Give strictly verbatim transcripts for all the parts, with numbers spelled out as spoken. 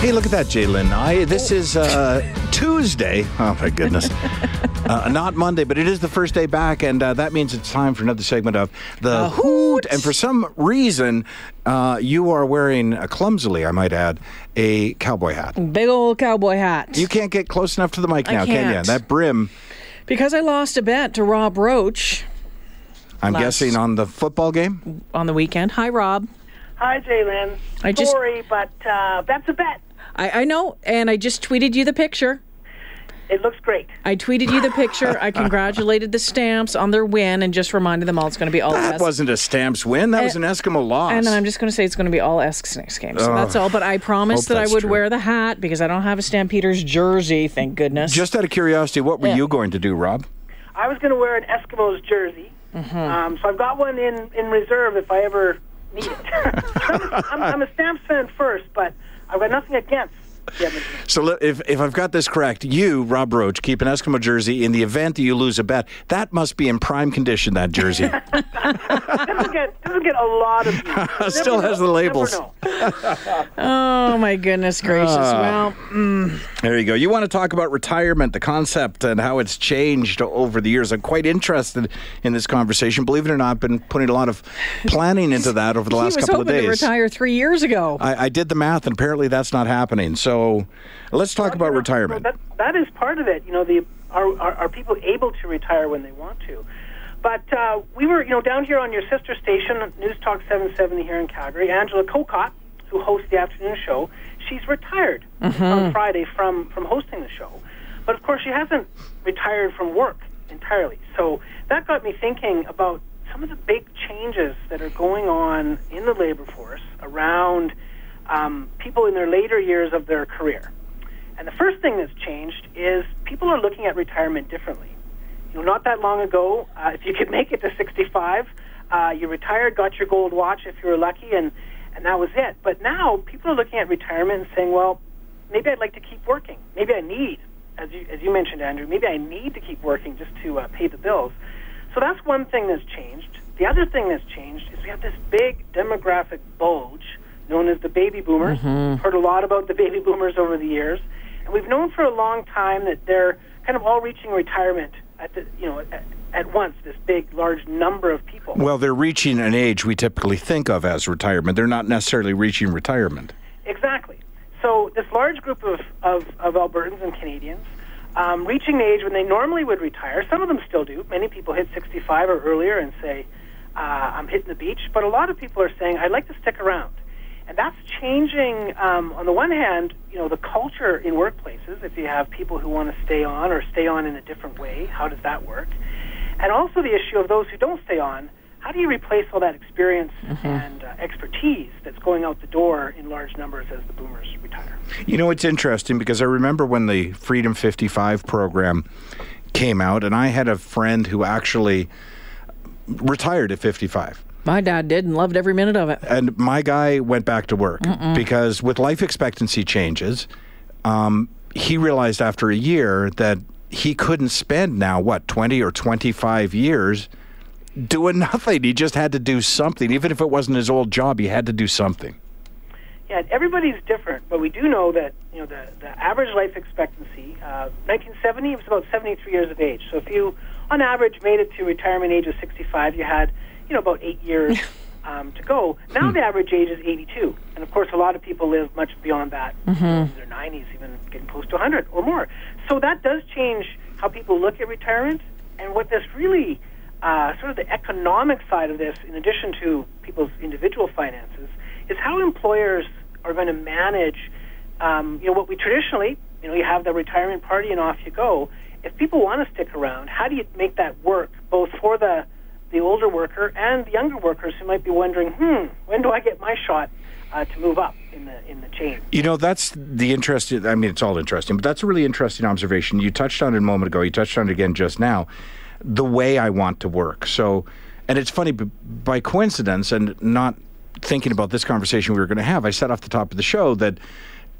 Hey, look at that, Jaylen Nye. This is uh, Tuesday. Oh, my goodness. Uh, not Monday, but it is the first day back, and uh, that means it's time for another segment of The uh, Hoot. And for some reason, uh, you are wearing, uh, clumsily, I might add, a cowboy hat. Big old cowboy hat. You can't get close enough to the mic now, can you? That brim. Because I lost a bet to Rob Roach. I'm guessing on the football game? On the weekend. Hi, Rob. Hi, Jaylen. I just, Sorry, but uh, that's a bet. I, I know, and I just tweeted you the picture. It looks great. I tweeted you the picture. I congratulated the Stamps on their win and just reminded them all it's going to be all That es- wasn't a Stamps win. That uh, was an Eskimo loss. And I'm just going to say it's going to be all Esks next game. So oh, that's all. But I promised that I would true. wear the hat because I don't have a Stampeders jersey, thank goodness. Just out of curiosity, what were yeah. you going to do, Rob? I was going to wear an Eskimos jersey. Mm-hmm. Um, so I've got one in, in reserve if I ever need it. I'm, I'm a Stamps fan first, but I've got nothing against the Edmonton. So if if I've got this correct, you, Rob Roach, keep an Eskimo jersey in the event that you lose a bet. That must be in prime condition, that jersey. doesn't, get, doesn't get a lot of views. Still has know. the labels. Oh, my goodness gracious. Uh, well, mm. There you go. You want to talk about retirement, the concept, and how it's changed over the years. I'm quite interested in this conversation. Believe it or not, I've been putting a lot of planning into that over the last couple of days. He was hoping to retire three years ago. I, I did the math, and apparently that's not happening. So So let's talk about retirement. That, that is part of it. You know, the, are, are, are people able to retire when they want to? But uh, we were, you know, down here on your sister station, News Talk seven seventy here in Calgary, Angela Kokot, who hosts the afternoon show, she's retired mm-hmm. on Friday from, from hosting the show. But, of course, she hasn't retired from work entirely. So that got me thinking about some of the big changes that are going on in the labor force around Um, people in their later years of their career. And the first thing that's changed is people are looking at retirement differently. You know, not that long ago, uh, if you could make it to sixty-five, uh, you retired, got your gold watch if you were lucky, and, and that was it. But now people are looking at retirement and saying, well, maybe I'd like to keep working. Maybe I need, as you, as you mentioned, Andrew, maybe I need to keep working just to uh, pay the bills. So that's one thing that's changed. The other thing that's changed is we have this big demographic bulge known as the baby boomers. Mm-hmm. We've heard a lot about the baby boomers over the years, and we've known for a long time that they're kind of all reaching retirement at the, you know, at, at once. This big, large number of people. Well, they're reaching an age we typically think of as retirement. They're not necessarily reaching retirement. Exactly. So this large group of of, of Albertans and Canadians um, reaching the age when they normally would retire. Some of them still do. Many people hit sixty-five or earlier and say, uh, "I'm hitting the beach." But a lot of people are saying, "I'd like to stick around." And that's changing, um, on the one hand, you know, the culture in workplaces. If you have people who want to stay on or stay on in a different way, how does that work? And also the issue of those who don't stay on, how do you replace all that experience mm-hmm. and uh, expertise that's going out the door in large numbers as the boomers retire? You know, it's interesting because I remember when the Freedom fifty-five program came out, and I had a friend who actually retired at fifty-five. My dad did and loved every minute of it. And my guy went back to work Mm-mm. because with life expectancy changes, um, he realized after a year that he couldn't spend now, what, twenty or twenty-five years doing nothing. He just had to do something. Even if it wasn't his old job, he had to do something. Yeah, everybody's different, but we do know that, you know, the, the average life expectancy, uh, nineteen seventy, it was about seventy-three years of age. So if you, on average, made it to retirement age of sixty-five, you had, you know, about eight years um, to go. Now the average age is eighty-two. And, of course, a lot of people live much beyond that, mm-hmm. in their nineties, even getting close to one hundred or more. So that does change how people look at retirement. And what this really, uh, sort of the economic side of this, in addition to people's individual finances, is how employers are going to manage, um, you know, what we traditionally, you know, you have the retirement party and off you go. If people want to stick around, how do you make that work, both for the the older worker and the younger workers who might be wondering, hmm, when do I get my shot uh, to move up in the in the chain? You know, that's the interesting, I mean, it's all interesting, but that's a really interesting observation. You touched on it a moment ago. You touched on it again just now, the way I want to work. So, and it's funny, by coincidence, and not thinking about this conversation we were going to have, I said off the top of the show that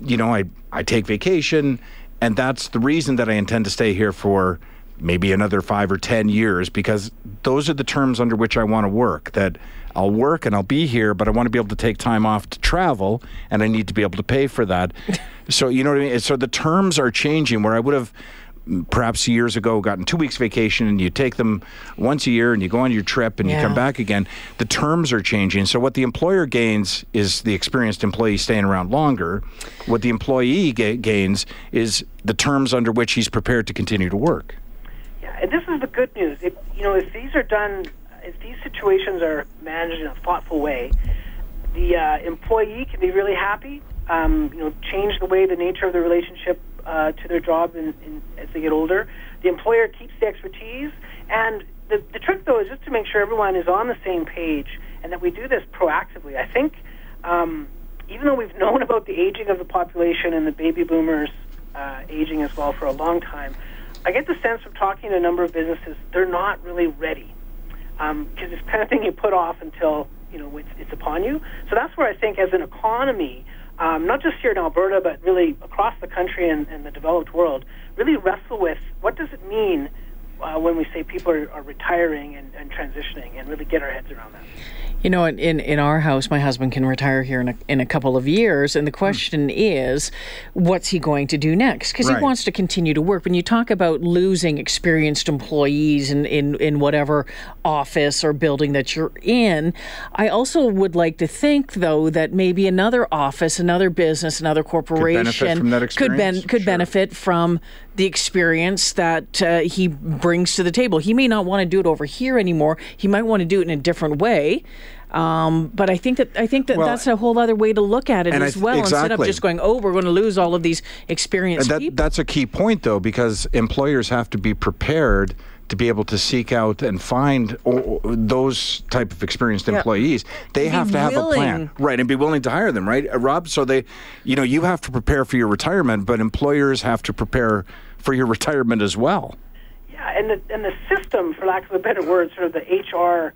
you know, I, I take vacation, and that's the reason that I intend to stay here for maybe another five or ten years, because those are the terms under which I want to work, that I'll work and I'll be here, but I want to be able to take time off to travel, and I need to be able to pay for that. So, you know what I mean? So the terms are changing, where I would have perhaps years ago gotten two weeks vacation, and you take them once a year and you go on your trip and yeah. you come back again. The terms are changing. So what the employer gains is the experienced employee staying around longer. What the employee ga- gains is the terms under which he's prepared to continue to work. Yeah, and this is the good news. If, you know, if these are done, if these situations are managed in a thoughtful way, the uh, employee can be really happy, um, you know, change the way the nature of the relationship Uh, to their job in, in, as they get older. The employer keeps the expertise. And the, the trick, though, is just to make sure everyone is on the same page and that we do this proactively. I think um, even though we've known about the aging of the population and the baby boomers uh, aging as well for a long time, I get the sense from talking to a number of businesses, they're not really ready, because um, it's kind of thing you put off until, you know, it's, it's upon you. So that's where I think as an economy, Um, not just here in Alberta, but really across the country and, and the developed world, really wrestle with what does it mean uh, when we say people are, are retiring and, and transitioning, and really get our heads around that. You know, in, in our house, my husband can retire here in a, in a couple of years. And the question mm. is, what's he going to do next? Because right. he wants to continue to work. When you talk about losing experienced employees in, in, in whatever office or building that you're in, I also would like to think, though, that maybe another office, another business, another corporation could benefit from, that experience. Could ben- could sure. benefit from the experience that uh, he brings to the table. He may not want to do it over here anymore. He might want to do it in a different way. Um, but I think that I think that well, that's a whole other way to look at it as th- well, exactly. instead of just going, oh, we're going to lose all of these experienced that, people. That's a key point, though, because employers have to be prepared to be able to seek out and find o- those type of experienced yeah. employees. They be have to willing. have a plan, right, and be willing to hire them, right, uh, Rob? So they, you know, you have to prepare for your retirement, but employers have to prepare for your retirement as well. Yeah, and the and the system, for lack of a better word, sort of the H R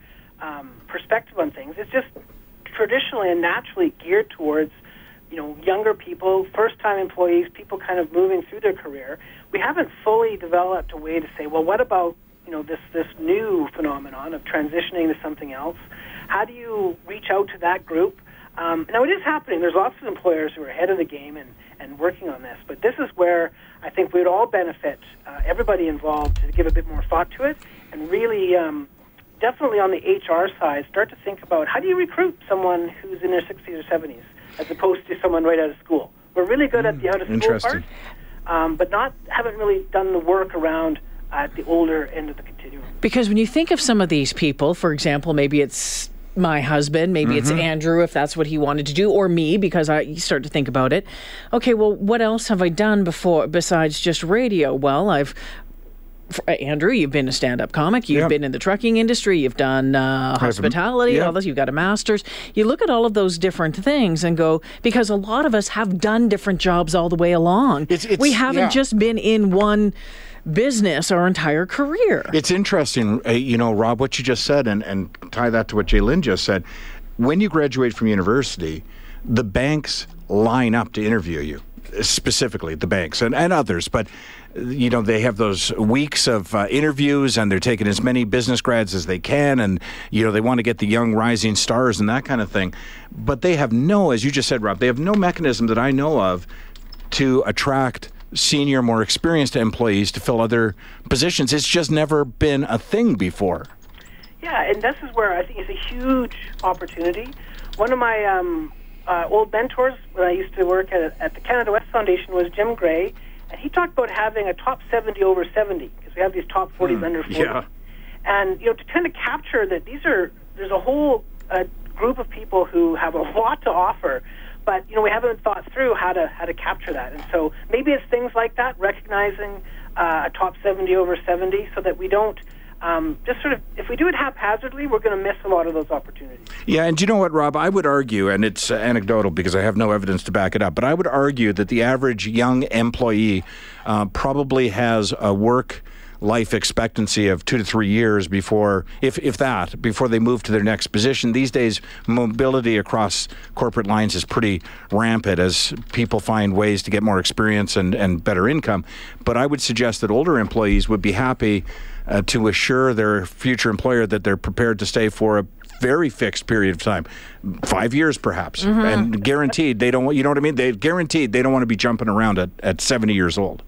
Um, perspective on things, it's just traditionally and naturally geared towards, you know, younger people, first-time employees, people kind of moving through their career. We haven't fully developed a way to say, well, what about, you know, this this new phenomenon of transitioning to something else? How do you reach out to that group? Um, now, it is happening. There's lots of employers who are ahead of the game and, and working on this, but this is where I think we'd all benefit, uh, everybody involved, to give a bit more thought to it and really um, definitely on the H R side, start to think about how do you recruit someone who's in their sixties or seventies as opposed to someone right out of school. We're really good at the out of school part, um, but not haven't really done the work around at uh, the older end of the continuum. Because when you think of some of these people, for example, maybe it's my husband, maybe mm-hmm. it's Andrew, if that's what he wanted to do, or me, because I you start to think about it. Okay, well, what else have I done before besides just radio? Well, I've Andrew, you've been a stand-up comic. You've yep. been in the trucking industry. You've done uh, hospitality, yep. all this. You've got a master's. You look at all of those different things and go, because a lot of us have done different jobs all the way along. It's, it's, we haven't yeah. just been in one business our entire career. It's interesting, uh, you know, Rob, what you just said, and, and tie that to what Jaylen just said. When you graduate from university, the banks line up to interview you. Specifically the banks and, and others, but you know, they have those weeks of uh, interviews, and they're taking as many business grads as they can, and you know, they want to get the young rising stars and that kind of thing, but they have no, as you just said, Rob, they have no mechanism that I know of to attract senior, more experienced employees to fill other positions. It's just never been a thing before. Yeah, and this is where I think it's a huge opportunity. One of my um Uh, old mentors when I used to work at, at the Canada West Foundation was Jim Gray, and he talked about having a top seventy over seventy, because we have these top forty mm, under forty. Yeah. And, you know, to kind of capture that these are, there's a whole uh, group of people who have a lot to offer, but, you know, we haven't thought through how to how to capture that. And so maybe it's things like that, recognizing uh, a top seventy over seventy, so that we don't Um, just sort of, if we do it haphazardly, we're going to miss a lot of those opportunities. Yeah, and you know what, Rob? I would argue, and it's uh, anecdotal because I have no evidence to back it up, but I would argue that the average young employee uh, probably has a work life expectancy of two to three years before, if, if that, before they move to their next position. These days, mobility across corporate lines is pretty rampant as people find ways to get more experience and, and better income. But I would suggest that older employees would be happy uh, to assure their future employer that they're prepared to stay for a very fixed period of time, five years perhaps, mm-hmm. and guaranteed they don't want, you know what I mean? They guaranteed they don't want to be jumping around at, at seventy years old.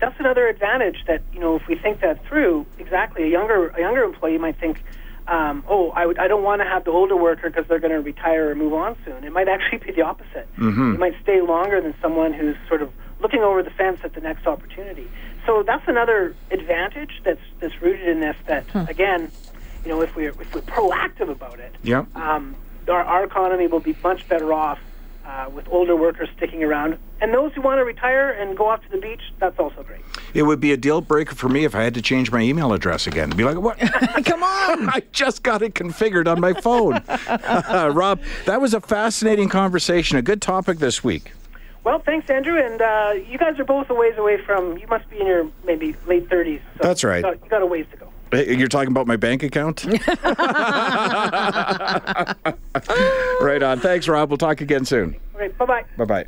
That's another advantage that, you know, if we think that through, exactly, a younger a younger employee might think, um, oh, I, would, I don't want to have the older worker because they're going to retire or move on soon. It might actually be the opposite. Mm-hmm. You might stay longer than someone who's sort of looking over the fence at the next opportunity. So that's another advantage that's, that's rooted in this that, hmm. again, you know, if we're, if we're proactive about it, yep. um, our, our economy will be much better off uh, with older workers sticking around. And those who want to retire and go off to the beach, that's also great. It would be a deal breaker for me if I had to change my email address again. Be like, what? Come on! I just got it configured on my phone. uh, Rob, that was a fascinating conversation, a good topic this week. Well, thanks, Andrew, and uh, you guys are both a ways away from, you must be in your maybe late thirties. So that's right. You got, you got a ways to go. You're talking about my bank account? Right on. Thanks, Rob. We'll talk again soon. All right. Bye-bye. Bye-bye.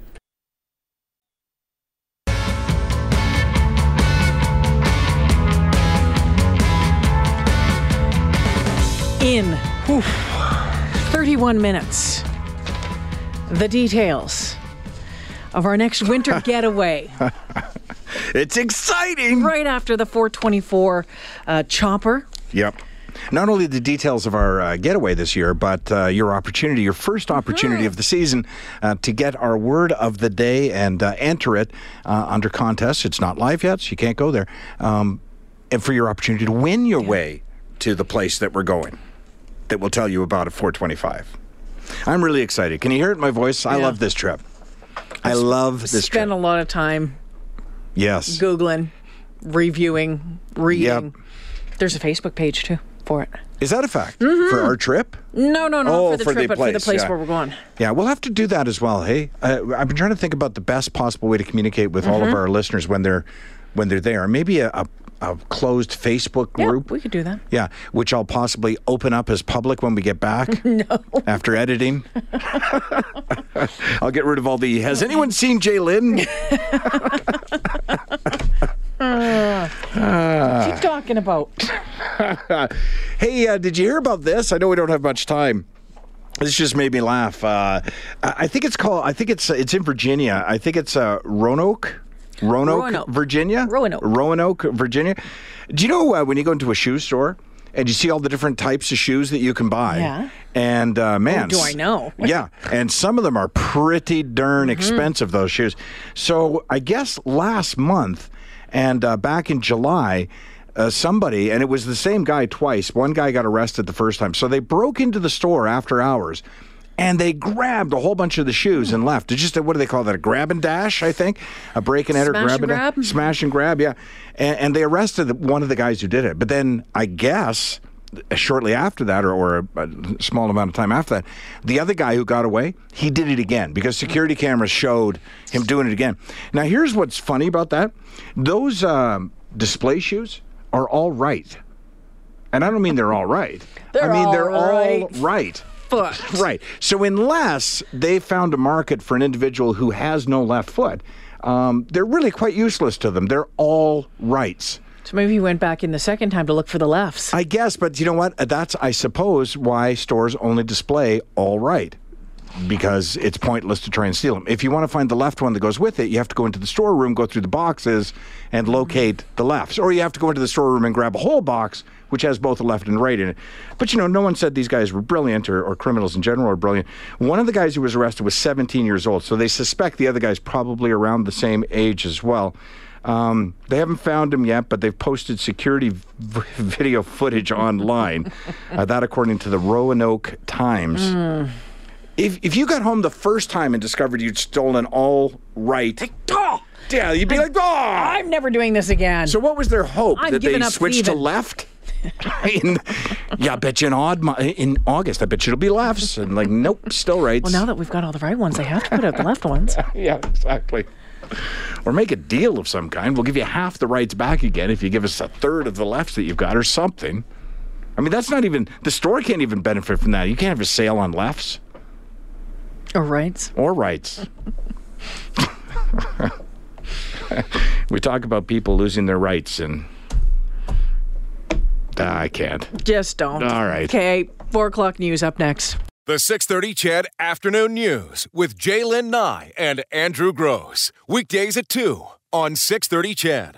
In oof, thirty-one minutes, the details of our next winter getaway. It's exciting. Right after the four twenty-four uh, chopper. Yep. Not only the details of our uh, getaway this year, but uh, your opportunity, your first opportunity mm-hmm. of the season uh, to get our word of the day and uh, enter it uh, under contest. It's not live yet, so you can't go there. Um, and for your opportunity to win your yeah. way to the place that we're going, that we'll tell you about at four twenty-five. I'm really excited. Can you hear it in my voice? I yeah. love this trip. I love this trip. Spend a lot of time. Yes. Googling, reviewing, reading. Yep. There's a Facebook page, too, for it. Is that a fact? Mm-hmm. For our trip? No, no, no, oh, for the for trip, the but place. for the place yeah. where we're going. Yeah, we'll have to do that as well, hey? I, I've been trying to think about the best possible way to communicate with mm-hmm. all of our listeners when they're when they're there. Maybe a, a, a closed Facebook group. Yeah, we could do that. Yeah, which I'll possibly open up as public when we get back. No. After editing. I'll get rid of all the, has anyone seen Jaylen? Uh, uh, what's he talking about? Hey, uh, did you hear about this? I know we don't have much time. This just made me laugh. Uh, I think it's called. I think it's it's in Virginia. I think it's uh, Roanoke, Roanoke, Roanoke, Virginia. Roanoke, Roanoke, Virginia. Do you know uh, when you go into a shoe store and you see all the different types of shoes that you can buy? Yeah. And uh, man, oh, do I know? Yeah, and some of them are pretty darn mm-hmm. expensive. Those shoes. So I guess last month. And uh, back in July, uh, somebody, and it was the same guy twice, one guy got arrested the first time. So they broke into the store after hours, and they grabbed a whole bunch of the shoes and left. It's just a, what do they call that, a grab and dash, I think? A break and enter, grab and grab. Smash and grab, yeah. And, and they arrested one of the guys who did it. But then, I guess, shortly after that, or, or a, a small amount of time after that, the other guy who got away, he did it again because security cameras showed him doing it again. Now, here's what's funny about that. Those um, display shoes are all right. And I don't mean they're all right. They're I mean, all they're right. all right. Foot. Right. So unless they found a market for an individual who has no left foot, um, they're really quite useless to them. They're all rights. So maybe he went back in the second time to look for the lefts. I guess, but you know what? That's, I suppose, why stores only display all right, because it's pointless to try and steal them. If you want to find the left one that goes with it, you have to go into the storeroom, go through the boxes, and locate the lefts. Or you have to go into the storeroom and grab a whole box, which has both a left and right in it. But, you know, no one said these guys were brilliant or, or criminals in general are brilliant. One of the guys who was arrested was seventeen years old, so they suspect the other guy's probably around the same age as well. Um, they haven't found him yet, but they've posted security v- video footage online. Uh, that according to the Roanoke Times. Mm. If if you got home the first time and discovered you'd stolen all right... Like, oh, yeah, you'd be I'm, like, oh! I'm never doing this again. So what was their hope? I'm that they switched to left? in, yeah, I bet you in, odd, in August, I bet you it'll be lefts. And like, nope, still rights. Well, now that we've got all the right ones, they have to put out the left ones. Yeah, exactly. Or make a deal of some kind. We'll give you half the rights back again if you give us a third of the lefts that you've got or something. I mean, that's not even, the store can't even benefit from that. You can't have a sale on lefts. Or rights. Or rights. We talk about people losing their rights, and uh, I can't. Just don't. All right. Okay, four o'clock news up next. The six thirty Ched Afternoon News with Jaylen Nye and Andrew Gross. Weekdays at two on six thirty Ched.